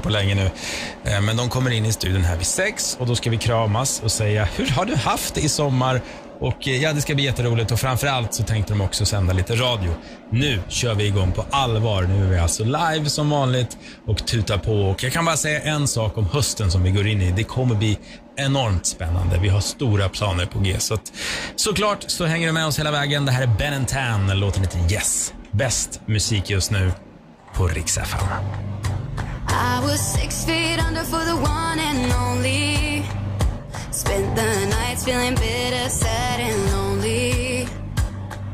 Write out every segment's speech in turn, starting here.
på länge nu. Men de kommer in i studion här vid 6 och då ska vi kramas och säga hur har du haft det i sommar? Och ja, det ska bli jätteroligt och framförallt så tänkte de också sända lite radio. Nu kör vi igång på allvar. Nu är vi alltså live som vanligt och tutar på. Och jag kan bara säga en sak om hösten som vi går in i. Det kommer bli enormt spännande. Vi har stora planer på G. Så att, såklart så hänger du med oss hela vägen. Det här är Ben & Tan. Låten heter Yes. Bäst musik just nu på Riksaffären. I was 6 feet under for the one and only. Spent the nights feeling bitter, sad and lonely.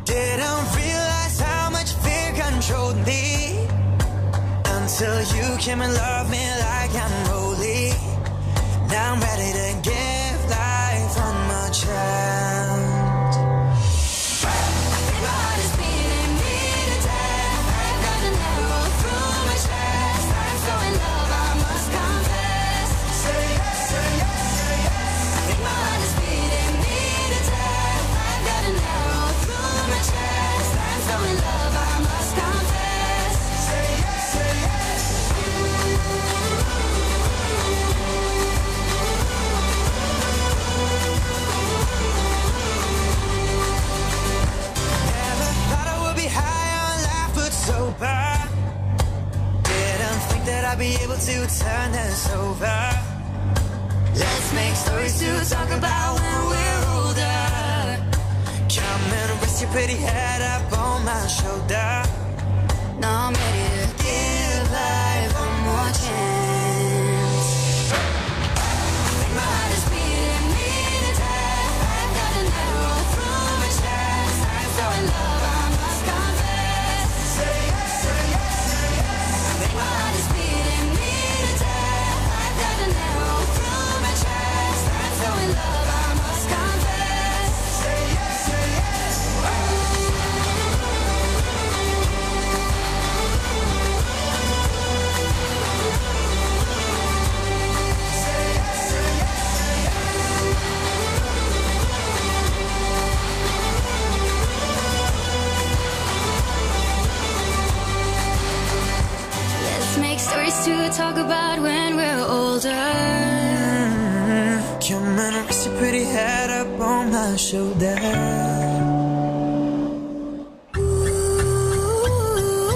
Didn't realize how much fear controlled me until you came and loved me like I'm holy. Now I'm ready to give life on my child. I'll be able to turn this over. Let's make stories to talk about when we're older. Come and rest your pretty head up on my shoulder. Now I'm ready to give life one more chance. I think my heart is beating me to death. I've got an arrow through my chest. I'm so in love, I must confess. Say yes, say yes, say yes. I think my heart is beating. So in love, I must confess. Say yes, say yes. Say yes, say yes, say yes. Let's make stories to talk about when we're older. Come and rest your pretty head up on my shoulder. Ooh, ooh, ooh.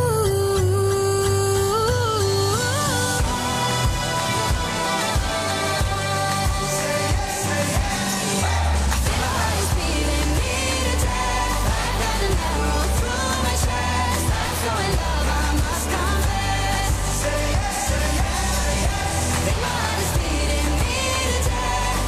Say yes, say yes. I feel my heart is beating me to death. I've got an arrow through my chest. I'm so in love, I must confess. Say yes, say yes, say yes. I feel my heart is beating me to death.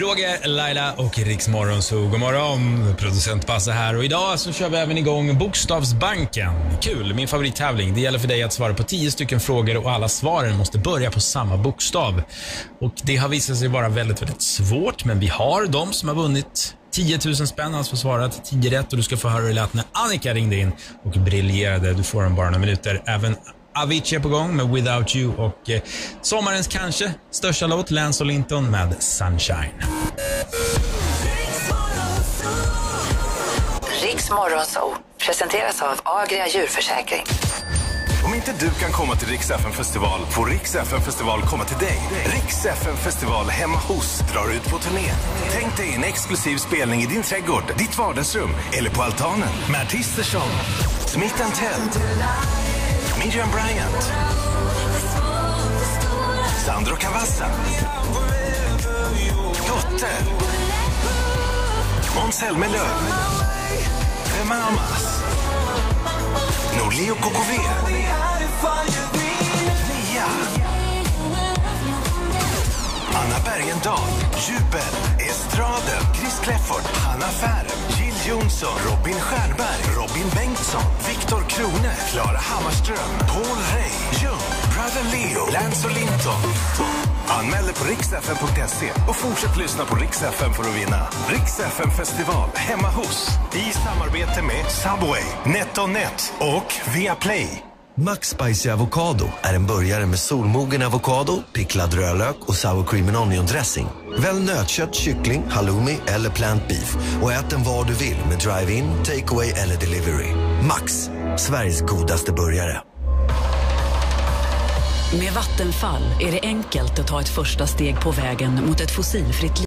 Roger, Laila och Riksmorgon, så god morgon. Producent Basse här och idag så kör vi även igång Bokstavsbanken. Kul, min favorittävling. Det gäller för dig att svara på 10 stycken frågor och alla svaren måste börja på samma bokstav. Och det har visat sig vara väldigt, väldigt svårt, men vi har de som har vunnit 10 000 spänn, alltså svarat 10 rätt. Och du ska få höra hur det lät när Annika ringde in och briljerade. Du får en bara några minuter. Även Avicii är på gång med Without You och sommarens kanske största låt, Lanze Linton med Sunshine. Riksmorgonså presenteras av Agria Djurförsäkring. Om inte du kan komma till Rix FM Festival får Rix FM Festival komma till dig. Rix FM Festival hemma hos drar ut på turné. Tänk dig en exklusiv spelning i din trädgård, ditt vardagsrum eller på altanen. Med artister som Smith & Tell, Miriam Bryant, Sandro Cavazza, Dotter, Måns Zelmerlöw, Emma Amass, Nolio och Kakhi Bell. Anna Bergendahl, Djupen, Estrada, Chris Kläfford, Hanna Ferm, Jill Jonsson, Robin Skärberg, Robin Bengtsson, Victor Krone, Clara Hammarström, Paul Rey, Raven Leo, Lanze Linton. Anmäl dig på riksfm.se och fortsätt lyssna på Rix FM för att vinna. Rix FM Festival hemma hos i samarbete med Subway, Netto Nett och Viaplay. Max Spicy Avocado är en burgare med solmogen avokado, picklad rödlök och sour cream and onion dressing. Välj nötkött, kyckling, halloumi eller plant beef och ät den var du vill med drive-in, takeaway eller delivery. Max, Sveriges godaste burgare. Med Vattenfall är det enkelt att ta ett första steg på vägen mot ett fossilfritt liv.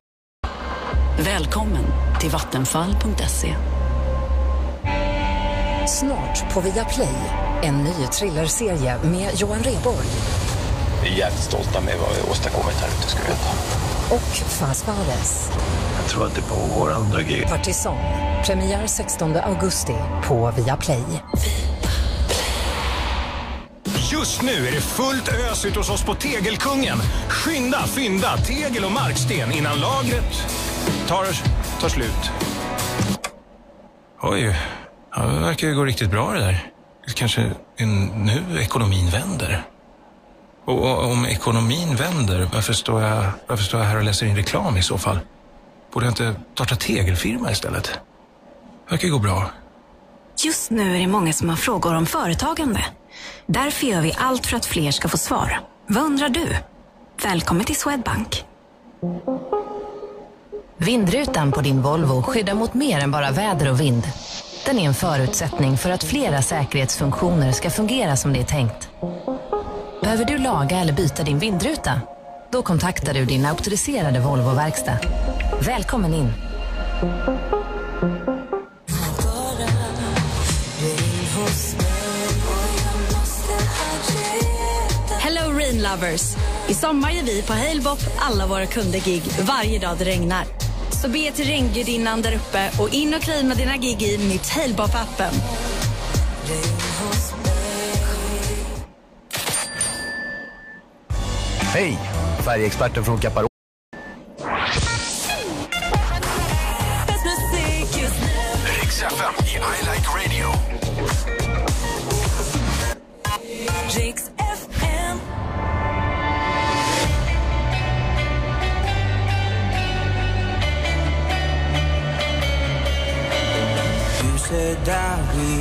Välkommen till vattenfall.se. Snart på Viaplay, en ny thrillerserie med Johan Rheborg. Vi är jävligt stolta med vad vi har åstadkommit här ute, ska vi veta. Och Fas Fares. Jag tror att det pågår andra grejer. Partisan, premiär 16 augusti på Viaplay. Just nu är det fullt ös ut hos oss på Tegelkungen. Skynda, fynda tegel och marksten innan lagret tar slut. Oj, ja, det verkar ju gå riktigt bra det där. Kanske nu ekonomin vänder. Och om ekonomin vänder, varför står jag här och läser in reklam i så fall? Borde jag inte starta tegelfirma istället? Verkar ju gå bra. Just nu är det många som har frågor om företagande. Därför gör vi allt för att fler ska få svar. Vad undrar du? Välkommen till Swedbank. Vindrutan på din Volvo skyddar mot mer än bara väder och vind. Den är en förutsättning för att flera säkerhetsfunktioner ska fungera som det är tänkt. Behöver du laga eller byta din vindruta? Då kontaktar du din auktoriserade Volvo-verkstad. Välkommen in! Hello Rain Lovers! I sommar ger vi på Halebop alla våra kundegig varje dag det regnar. Så be till regngudinnan där uppe och in och klima dina gig i nytt Halebop-appen. Hej! Färgexperten från Kapparå. Rix FM i I Like Radio. Rix FM. You said that we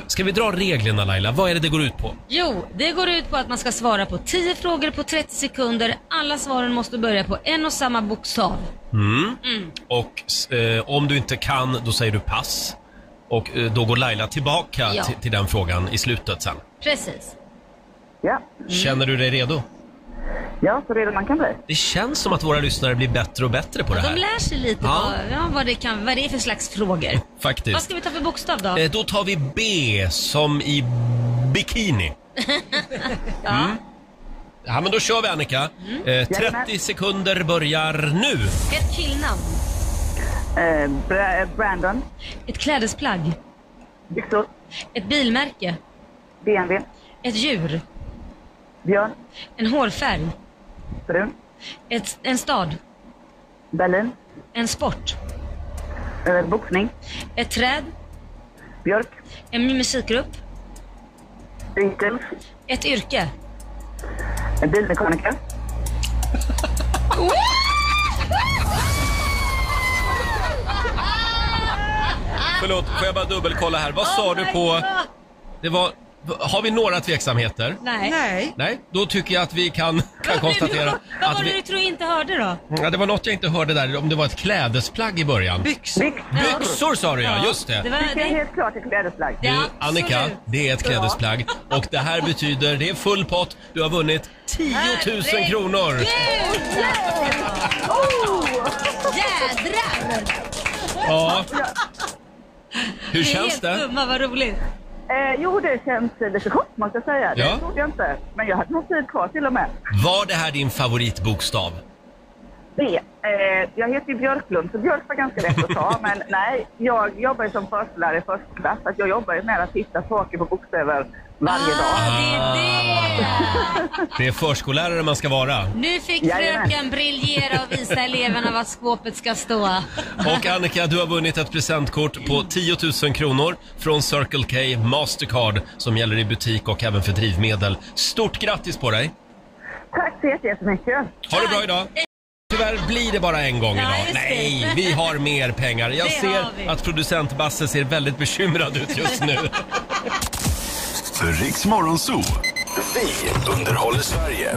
Ska vi dra reglerna, Laila? Vad är det går ut på? Jo, det går ut på att man ska svara på 10 frågor på 30 sekunder. Alla svaren måste börja på en och samma bokstav. Och om du inte kan, då säger du pass. Och då går Laila tillbaka till den frågan i slutet sen. Precis. Ja. Känner du dig redo? Ja, så redo man kan bli. Det känns som att våra lyssnare blir bättre och bättre på det här. De lär sig lite vad det är för slags frågor. Faktiskt. Vad ska vi ta för bokstav då? Då tar vi B som i bikini. Ja, men då kör vi, Annika. 30 sekunder börjar nu. Ett killnamn. Brandon. Ett klädesplagg. Victor. Ett bilmärke. BMW. Ett djur. Björn. En hårfärg. Brun. En stad. Berlin. En sport. Boxning. Ett träd. Björk. En musikgrupp. Beatles. Ett yrke. En bilmekaniker. Förlåt, får jag bara dubbelkolla här. Vad sa du på... Det var... Har vi några tveksamheter? Nej. Då tycker jag att vi kan konstatera att vi... Vad var det du tror inte hörde då? Ja, det var något jag inte hörde där. Om det var ett klädesplagg i början. Byxor sa du, just det. Det är helt klart ett klädesplagg. Du, Annika, det är ett klädesplagg. Och det här betyder, det är full pott. Du har vunnit 10 000 kronor. Jädrar! Ja. Hur känns det? Det är helt dumma, vad roligt. Jo, det känns lite kort, måste jag säga. Det trodde jag inte, men jag hade nog tid kvar till och med. Var det här din favoritbokstav? B. Jag heter ju Björklund, så Björk var ganska lätt att ta. Men nej, jag jobbar ju som förskollärare i förskola, så att jag jobbar ju med att hitta saker på bokstäver varje dag. Det är det! Det är förskollärare man ska vara. Nu fick fröken briljera och visa eleverna vad skåpet ska stå. Och Annika, du har vunnit ett presentkort på 10 000 kronor från Circle K Mastercard som gäller i butik och även för drivmedel. Stort grattis på dig! Tack så jättemycket! Ha det bra idag! Tyvärr blir det bara en gång idag. Nej, vi har mer pengar. Jag ser att producent Basse ser väldigt bekymrad ut just nu. För Riks Morgonzoo. Vi underhåller Sverige.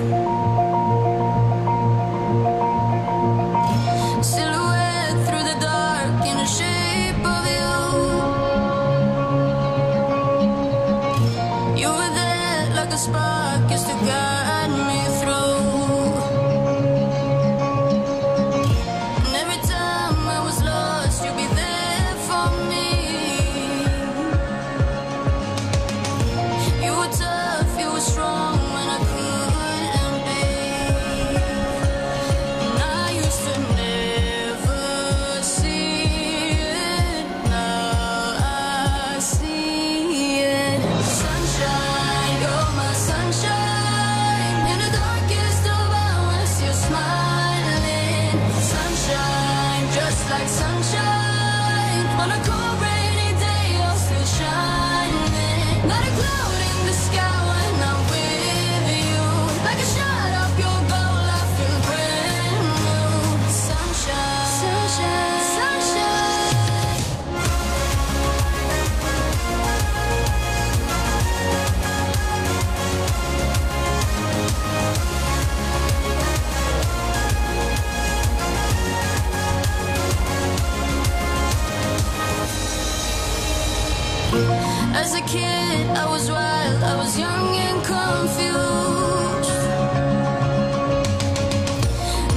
As a kid, I was wild, I was young and confused.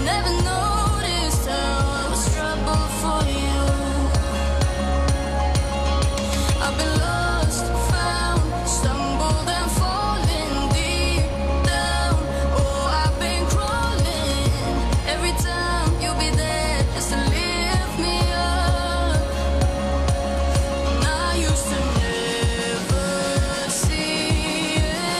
Never noticed how I was trouble for you. I've been lost, found, stumbled and fallen deep down. Oh, I've been crawling. Every time you'll be there just to lift me up. And I used to never see it.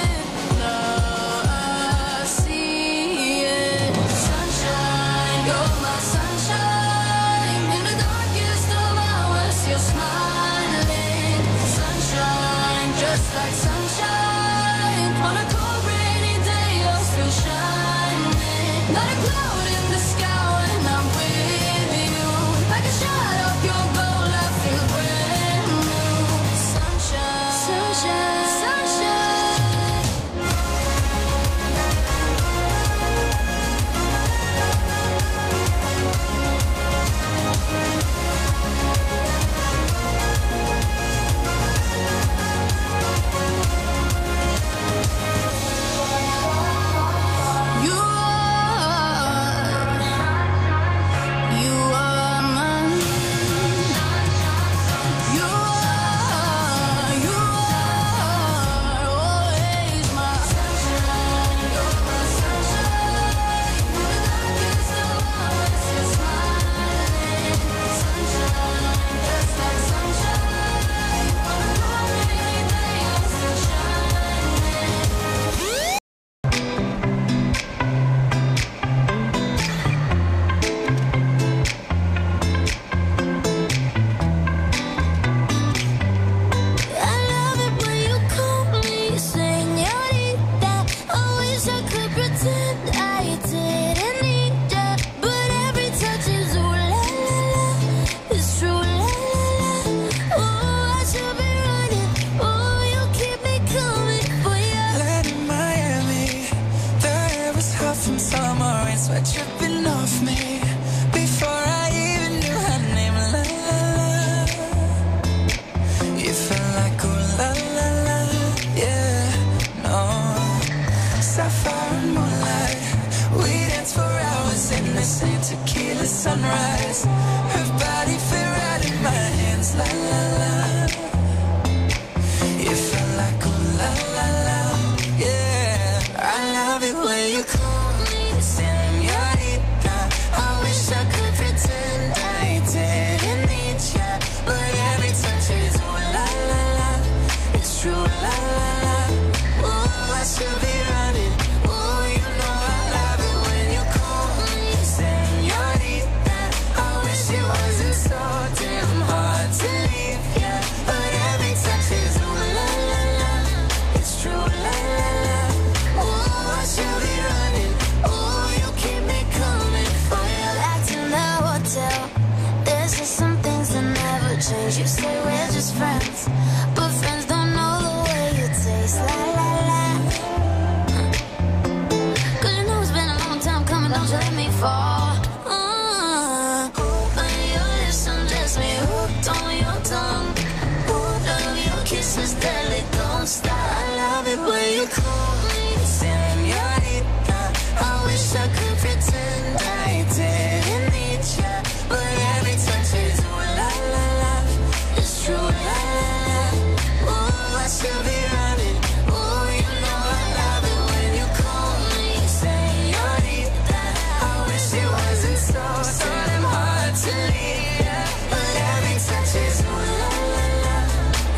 from summer rain, sweat dripping off me. Before I even knew her name, la la la. You felt like oh la la la, yeah, no. Sapphire and moonlight, we danced for hours in the same tequila sunrise. Her body fit right in my hands, la la la. You felt like oh la la la, yeah. I love it when you call. You say we're just friends, but friends don't know the way you taste. La la la. 'Cause you know it's been a long time coming, don't you let me fall. When your lips undress me, hooked on your tongue. Love your kisses deadly, don't stop. I love it when you call me señorita. I wish I could pretend I didn't need you, but every time she do it, la la la. It's true, la, la, la. Oh, I should be running. Oh, you know I love it when you call me señorita. I wish it wasn't so damn hard to leave, yeah. But every touch is ooh, la, la, la.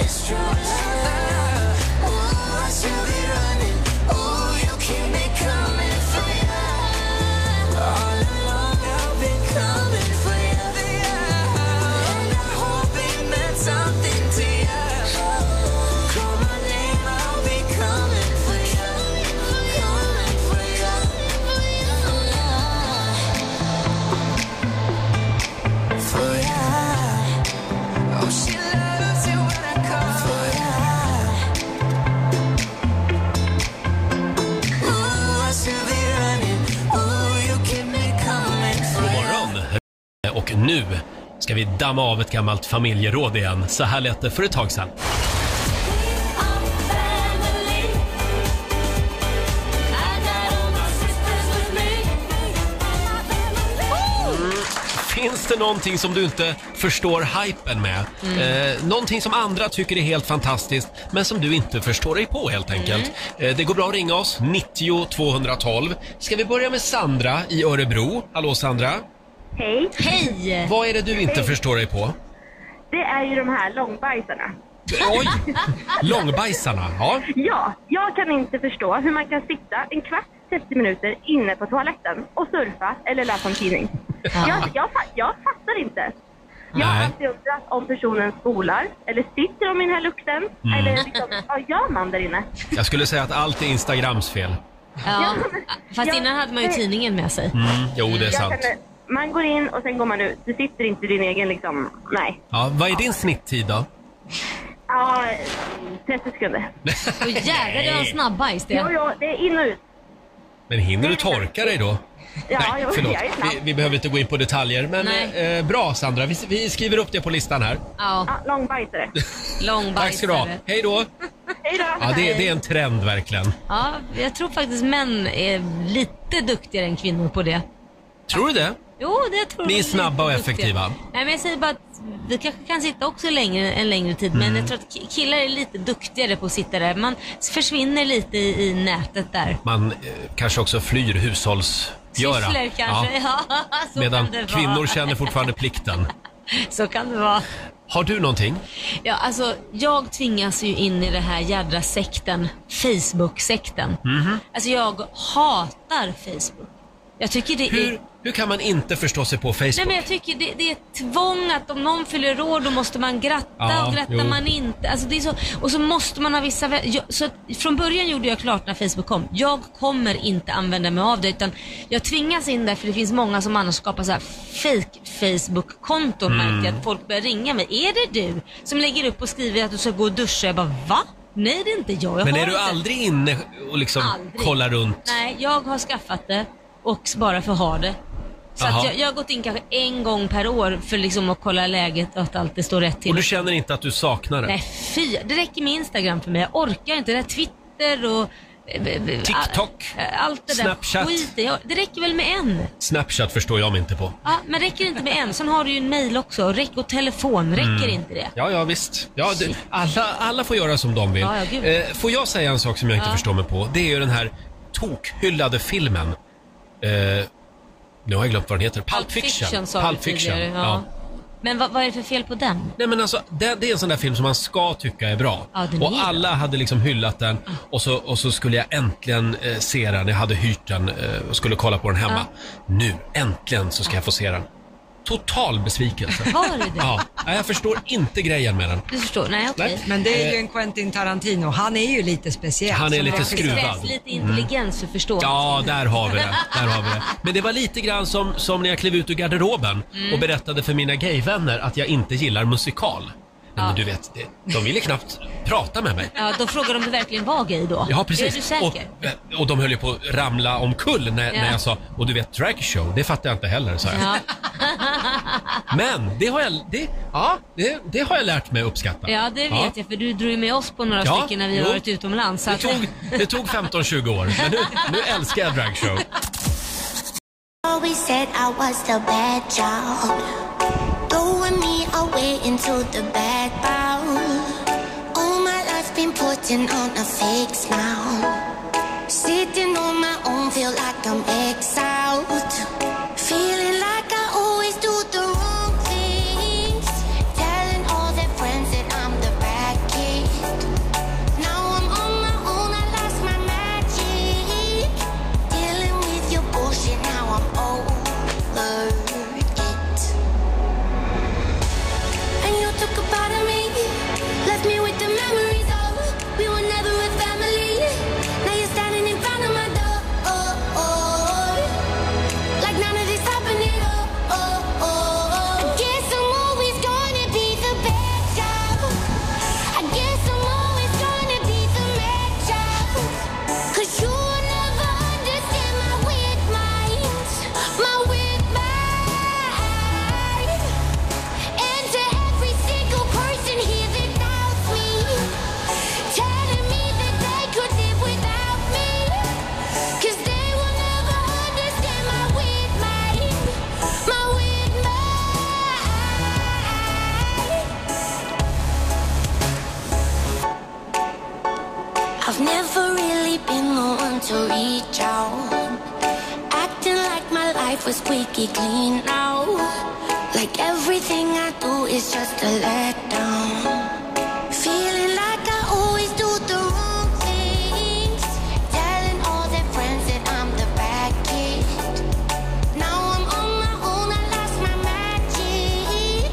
It's true, la, la, la. Oh, I should be running. Oh, you keep me coming for you. All along I've been coming for you. Something to you. Call my name, I'll be coming for you. Coming for you. For you. Oh, she loves you when I call for you. Ooh, I should be running. Ooh, you keep me coming for you. Och nu ska vi damma av ett gammalt familjeråd igen. Så här lät det för ett tag sedan. Finns det någonting som du inte förstår hypen med? Någonting som andra tycker är helt fantastiskt, men som du inte förstår dig på helt enkelt. Det går bra att ringa oss, 90 212. Ska vi börja med Sandra i Örebro? Hallå Sandra. Hej. Hej. Vad är det du inte förstår dig på? Det är ju de här långbajsarna. Oj, långbajsarna, ja. Ja, jag kan inte förstå hur man kan sitta en kvart, 30 minuter inne på toaletten och surfa eller läsa en tidning. Jag fattar inte. Jag har alltid undrat om personen spolar eller sitter om den här lukten eller liksom, vad gör man där inne? Jag skulle säga att allt är Instagrams fel. Ja, fast innan hade man ju tidningen med sig. Jo, det är sant. Man går in och sen går man ut. Du sitter inte i din egen liksom, nej. Ja, vad är din snitttid då? Ja, 30 sekunder. Åh jävlar, det är en snabbbajs det. Jo, det är in och ut. Men hinner du torka dig då? Ja, nej, förlåt. Vi behöver inte gå in på detaljer. Men bra Sandra, vi skriver upp det på listan här. Ja, långbajsare. Tack ska du ha, hej då. Ja, det är en trend verkligen. Ja, jag tror faktiskt män är lite duktigare än kvinnor på det. Tror du det? Jo, det tror jag. Ni är snabba och effektiva. Nej, men jag säger bara att vi kanske kan sitta också en längre tid. Men jag tror att killar är lite duktigare på att sitta där. Man försvinner lite i nätet där. Man kanske också flyr hushållsgöra. Sysslar kanske, ja så. Medan kan kvinnor känner fortfarande plikten. Så kan det vara. Har du någonting? Ja, alltså jag tvingas ju in i det här jädra sekten, Facebook-sekten. Alltså jag hatar Facebook. Jag tycker det är... Hur kan man inte förstå sig på Facebook? Nej, men jag tycker det är ett tvång att om någon fyller år då måste man gratta, och grattar man inte. Alltså det är så, och så måste man ha vissa... Så från början gjorde jag klart när Facebook kom. Jag kommer inte använda mig av det, utan jag tvingas in där för det finns många som annars skapar så här fake Facebook-konton. Märker att folk börjar ringa mig. Är det du som lägger upp och skriver att du ska gå och duscha? Jag bara, va? Nej, det är inte jag. Men är du aldrig inne och liksom kollar runt? Nej, jag har skaffat det och bara för att ha det. Så att jag har gått in kanske en gång per år för liksom att kolla läget och att allt det står rätt till. Och du känner inte att du saknar det? Nej, fy. Det räcker med Instagram för mig. Jag orkar inte. Det här Twitter och... TikTok, allt det Snapchat där. Det räcker väl med en. Snapchat förstår jag mig inte på. Ja, men räcker inte med en. Sen har du ju en mail också. Räck och telefon, räcker inte det? Ja, ja visst, ja, det, alla får göra som de vill. Får jag säga en sak som jag inte förstår mig på? Det är ju den här tokhyllade filmen. Nu har jag glömt vad den heter. Pulp Fiction. Ja. Men vad är det för fel på den? Nej men alltså, det är en sån där film som man ska tycka är bra. Ja, och alla hade liksom hyllat den. Och så skulle jag äntligen se den. Jag hade hyrt den och skulle kolla på den hemma. Nu, äntligen så ska jag få se den. Total besvikelse. Var det? Jag förstår inte grejen med den. Du förstår, nej. Men det är ju en Quentin Tarantino. Han är ju lite speciell. Han är lite skruvad. Lite intelligens för förstå. Ja, där har vi det. Men det var lite grann som när jag klev ut ur garderoben och berättade för mina gayvänner att jag inte gillar musikal. Nej, men du vet, de ville knappt prata med mig. Ja, då frågade de verkligen var gay då. Ja, precis. Är du säker? Och de höll ju på att ramla omkull när jag sa, och du vet, dragshow, det fattar jag inte heller, sa jag. Ja. Men det har jag lärt mig att uppskatta. Ja, det vet jag, för du drog ju med oss på några stycken när vi har varit utomlands. Det tog 15-20 år, men nu älskar jag dragshow. Into the background, all my life been putting on a fake smile, sitting on my own, feel like I'm exiled, feeling like I always do the wrong things, telling all their friends that I'm the bad kid, now I'm on my own, I lost my magic, dealing with your bullshit, now I'm over. Took a part of me, left me with the memories of we were never a family. Now you're standing in front of my door, like none of this happened at all. I guess I'm always gonna be the bad child. I guess I'm always gonna be the mad child. 'Cause you will never understand my weird mind, my weird mind. And to single person here that doubts me, telling me that they could live without me, 'cause they will never understand my weird mind, my weird mind. I've never really been the one to reach out, acting like my life was squeaky clean now, like everything I do is just a letdown, feeling like I always do the wrong things, telling all their friends that I'm the bad kid, now I'm on my own, I lost my magic,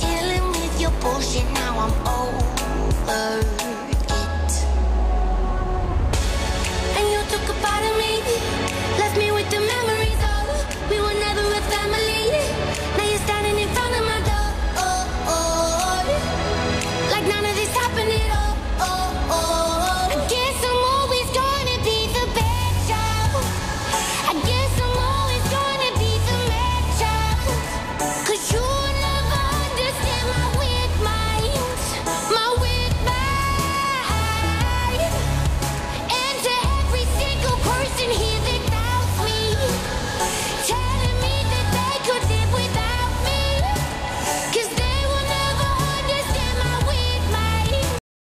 dealing with your bullshit, now I'm over it, and you took a part of me, left me with the memories of we were never a family, now you're standing in front of my door, like none of this happened at all, I guess I'm always gonna be the bad child, I guess I'm always gonna be the mad child, 'cause you will never understand my weird mind, my weird mind, and to every single person here that doubts me, telling me that they could live without.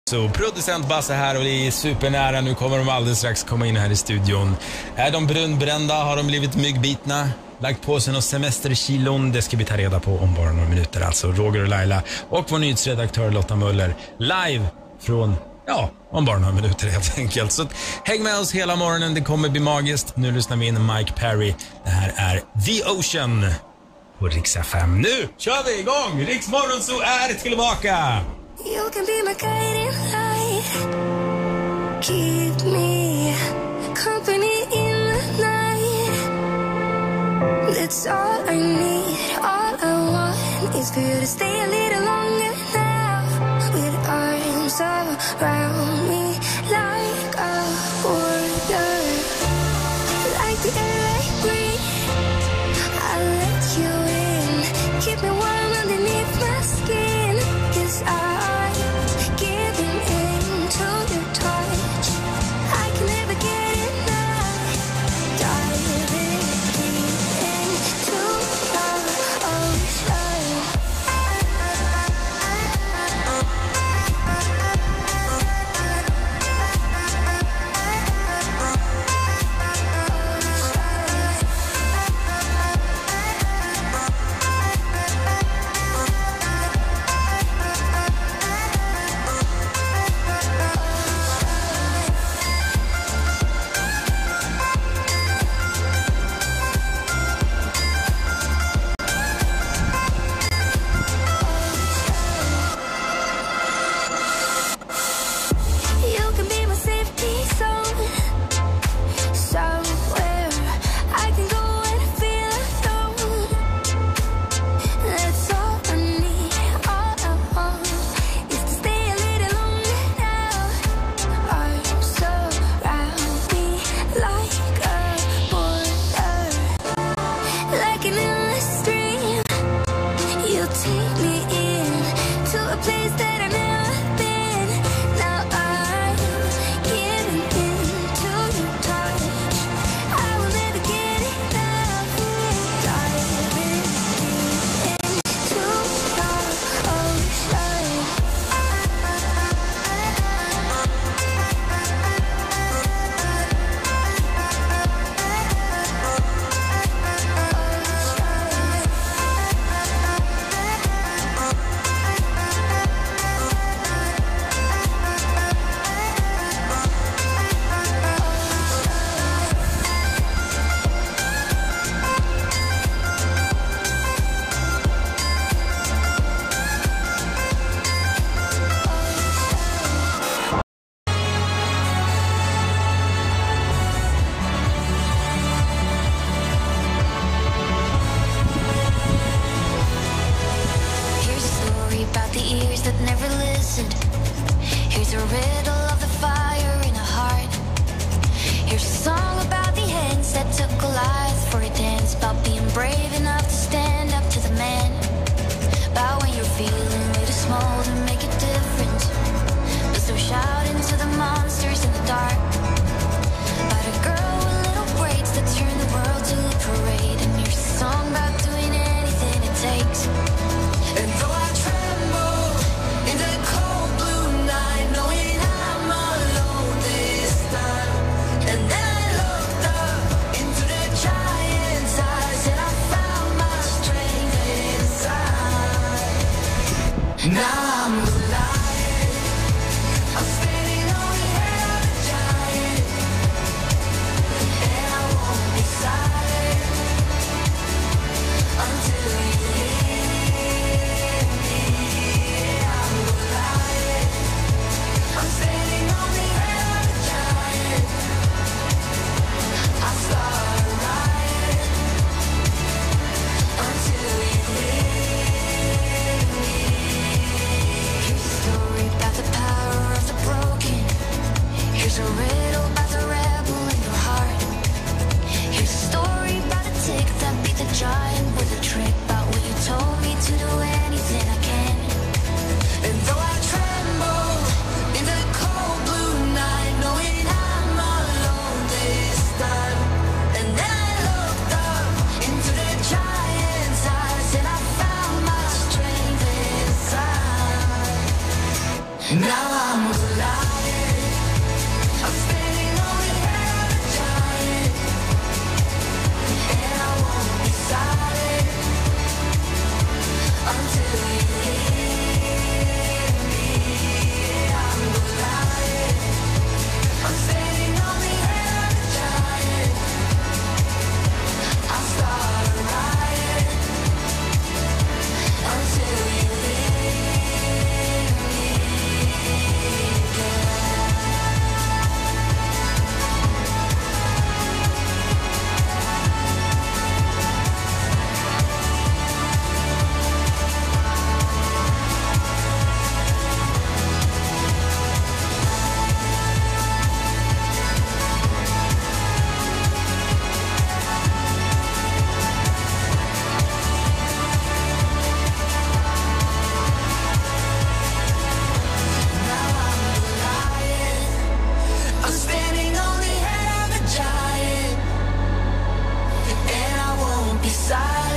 Så producent Basse här och det är supernära. Nu kommer de alldeles strax komma in här i studion. Är de brunbrända? Har de blivit myggbitna? Lagt på sig någon semesterkilon? Det ska vi ta reda på om bara några minuter. Alltså Roger och Laila och vår nyhetsredaktör Lotta Möller live från, om bara några minuter helt enkelt. Så häng med oss hela morgonen, det kommer bli magiskt. Nu lyssnar vi in Mike Perry. Det här är The Ocean på Riksaffären. Nu kör vi igång! Riksmorgon så är tillbaka! You can be my guiding light, keep me company in the night. That's all I need, all I want is for you to stay a little longer now, with arms around.